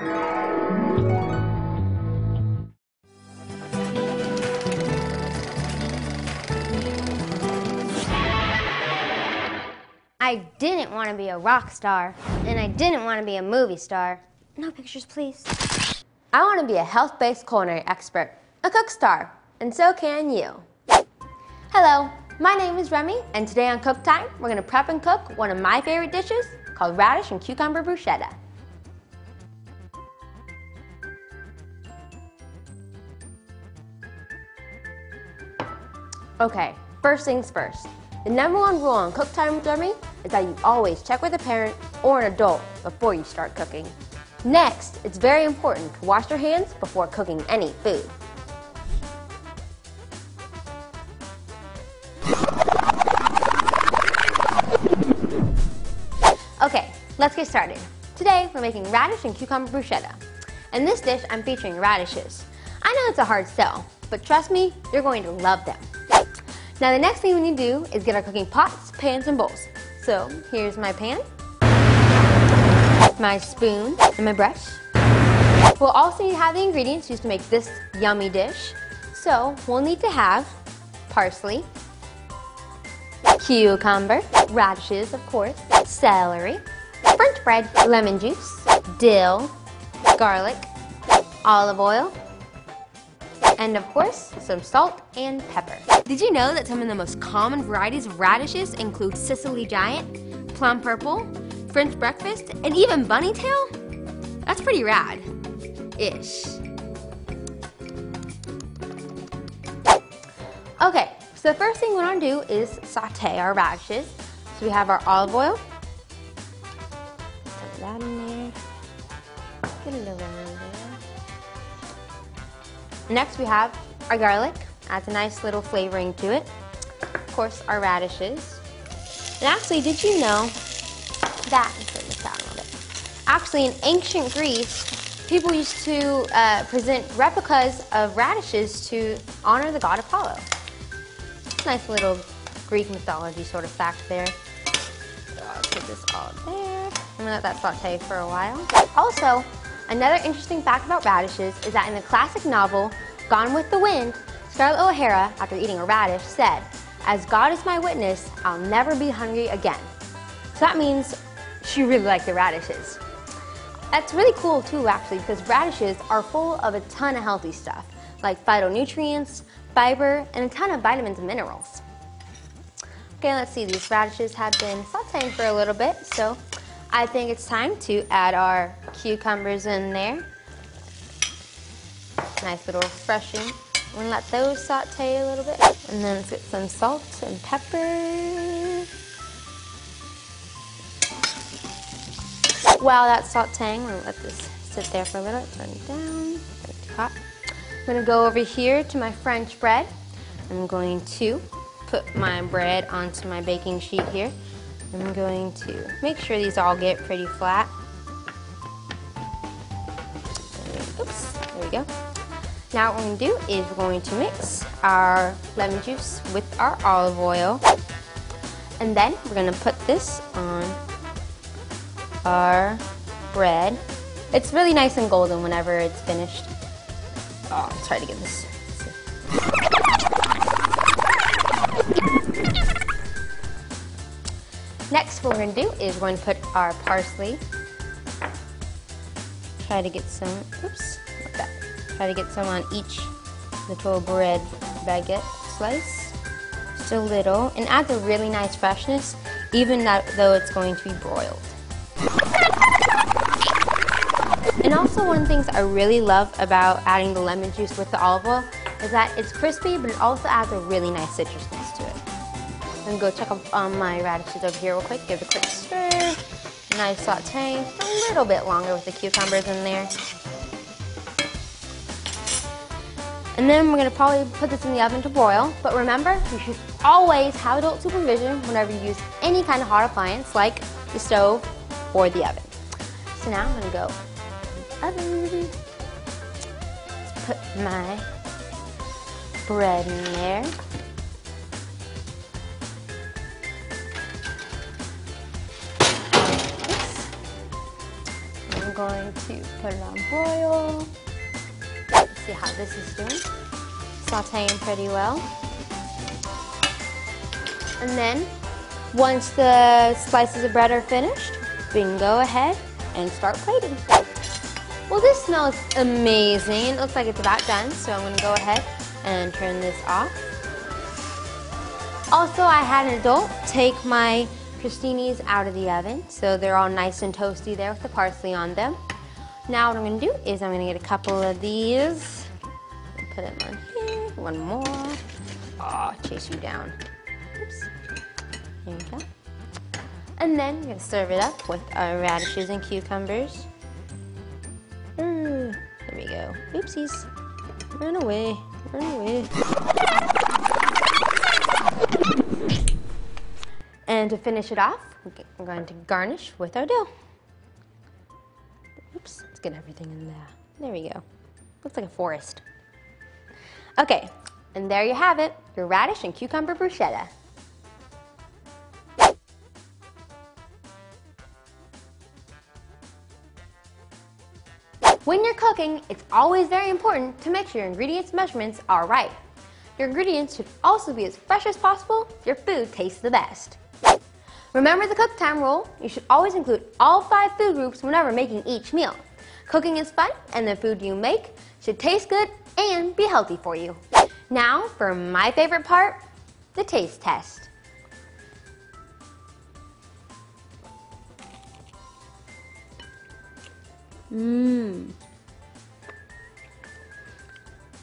I didn't want to be a rock star, and I didn't want to be a movie star. No pictures, please. I want to be a health-based culinary expert, a cook star, and so can you. Hello, my name is Remy, and today on Cook Time, we're going to prep and cook one of my favorite dishes called radish and cucumber bruschetta. Okay, first things first. The number one rule on Cook Time with Remy is that you always check with a parent or an adult before you start cooking. Next, it's very important to wash your hands before cooking any food. Okay, let's get started. Today, we're making radish and cucumber bruschetta. In this dish, I'm featuring radishes. I know it's a hard sell, but trust me, you're going to love them. Now the next thing we need to do is get our cooking pots, pans, and bowls. So here's my pan, my spoon, and my brush. We'll also need to have the ingredients used to make this yummy dish. So we'll need to have parsley, cucumber, radishes of course, celery, French bread, lemon juice, dill, garlic, olive oil, and of course, some salt and pepper. Did you know that some of the most common varieties of radishes include Sicily Giant, Plum Purple, French Breakfast, and even Bunny Tail? That's pretty rad-ish. Okay, so the first thing we want to do is saute our radishes. So we have our olive oil. Put that in there. Get it around there. Next we have our garlic, adds a nice little flavoring to it. Of course, our radishes. And actually, did you know that, actually in ancient Greece, people used to present replicas of radishes to honor the god Apollo. Nice little Greek mythology sort of fact there. So I'll put this all there. I'm gonna let that saute for a while. Also, another interesting fact about radishes is that in the classic novel, Gone with the Wind, Scarlett O'Hara, after eating a radish, said, "As God is my witness, I'll never be hungry again." So that means she really liked the radishes. That's really cool too, actually, because radishes are full of a ton of healthy stuff, like phytonutrients, fiber, and a ton of vitamins and minerals. Okay, let's see, these radishes have been sauteing for a little bit, so I think it's time to add our cucumbers in there. Nice little refreshing. I'm gonna let those saute a little bit. And then let's get some salt and pepper. While that's sauteing, we're gonna let this sit there for a little, turn it down, it's too hot. I'm gonna go over here to my French bread. I'm going to put my bread onto my baking sheet here. I'm going to make sure these all get pretty flat. Oops, there we go. Now what we're going to do is we're going to mix our lemon juice with our olive oil. And then we're going to put this on our bread. It's really nice and golden whenever it's finished. Oh, I'll try to get this. Next, what we're going to do is we're going to put our parsley. Try to get some, oops, like that. Try to get some on each little bread baguette slice. Just a little, and adds a really nice freshness, even though it's going to be broiled. And also, one of the things I really love about adding the lemon juice with the olive oil is that it's crispy, but it also adds a really nice citrusness to it. I'm going to go check up on my radishes over here real quick, give it a quick stir, nice sauteing, a little bit longer with the cucumbers in there. And then we're going to probably put this in the oven to broil, but remember, you should always have adult supervision whenever you use any kind of hot appliance like the stove or the oven. So now I'm going to go in the oven, let's put my bread in there. I'm going to put it on broil. See how this is doing? Sauteing pretty well. And then, once the slices of bread are finished, we can go ahead and start plating. Well, this smells amazing. It looks like it's about done, so I'm going to go ahead and turn this off. Also, I had an adult take my crostinis out of the oven, so they're all nice and toasty there with the parsley on them. Now what I'm going to do is I'm going to get a couple of these, put them on here, one more. Aw, chase you down. Oops. There you go. And then I'm going to serve it up with our radishes and cucumbers. Ooh, there we go. Oopsies. Run away. Run away. And to finish it off, we're going to garnish with our dill. Oops, let's get everything in there. There we go. Looks like a forest. Okay, and there you have it, your radish and cucumber bruschetta. When you're cooking, it's always very important to make sure your ingredients measurements are right. Your ingredients should also be as fresh as possible, your food tastes the best. Remember the cook time rule, you should always include all 5 food groups whenever making each meal. Cooking is fun, and the food you make should taste good and be healthy for you. Now for my favorite part, the taste test. Mmm.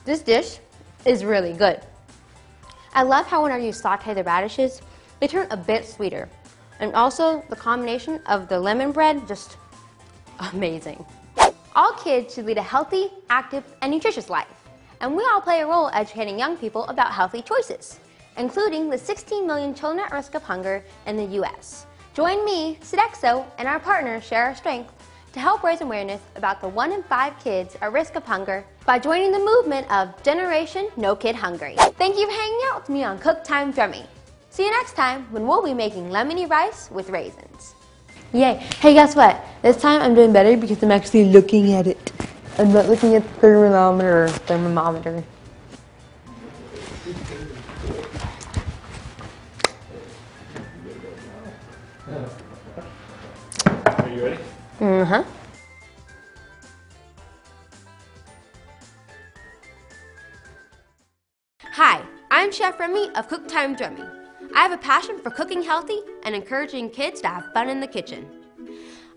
This dish is really good. I love how whenever you saute the radishes, they turn a bit sweeter. And also the combination of the lemon bread, just amazing. All kids should lead a healthy, active, and nutritious life. And we all play a role educating young people about healthy choices, including the 16 million children at risk of hunger in the US. Join me, Sodexo, and our partner, Share Our Strength, to help raise awareness about the 1 in 5 kids at risk of hunger by joining the movement of Generation No Kid Hungry. Thank you for hanging out with me on Cook Time with Remy. See you next time when we'll be making lemony rice with raisins. Yay! Hey, guess what? This time I'm doing better because I'm actually looking at it. I'm not looking at the thermometer. Are you ready? Uh-huh. Hi, I'm Chef Remy of Cook Time with Remy. I have a passion for cooking healthy and encouraging kids to have fun in the kitchen.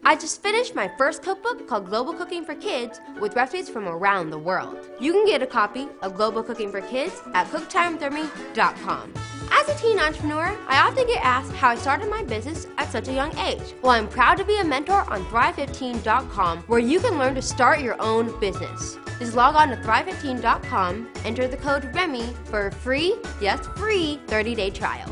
I just finished my first cookbook called Global Cooking for Kids with recipes from around the world. You can get a copy of Global Cooking for Kids at cooktimethermie.com. As a teen entrepreneur, I often get asked how I started my business at such a young age. Well, I'm proud to be a mentor on thrive15.com, where you can learn to start your own business. Just log on to thrive15.com, enter the code REMY for a free, yes free, 30-day trial.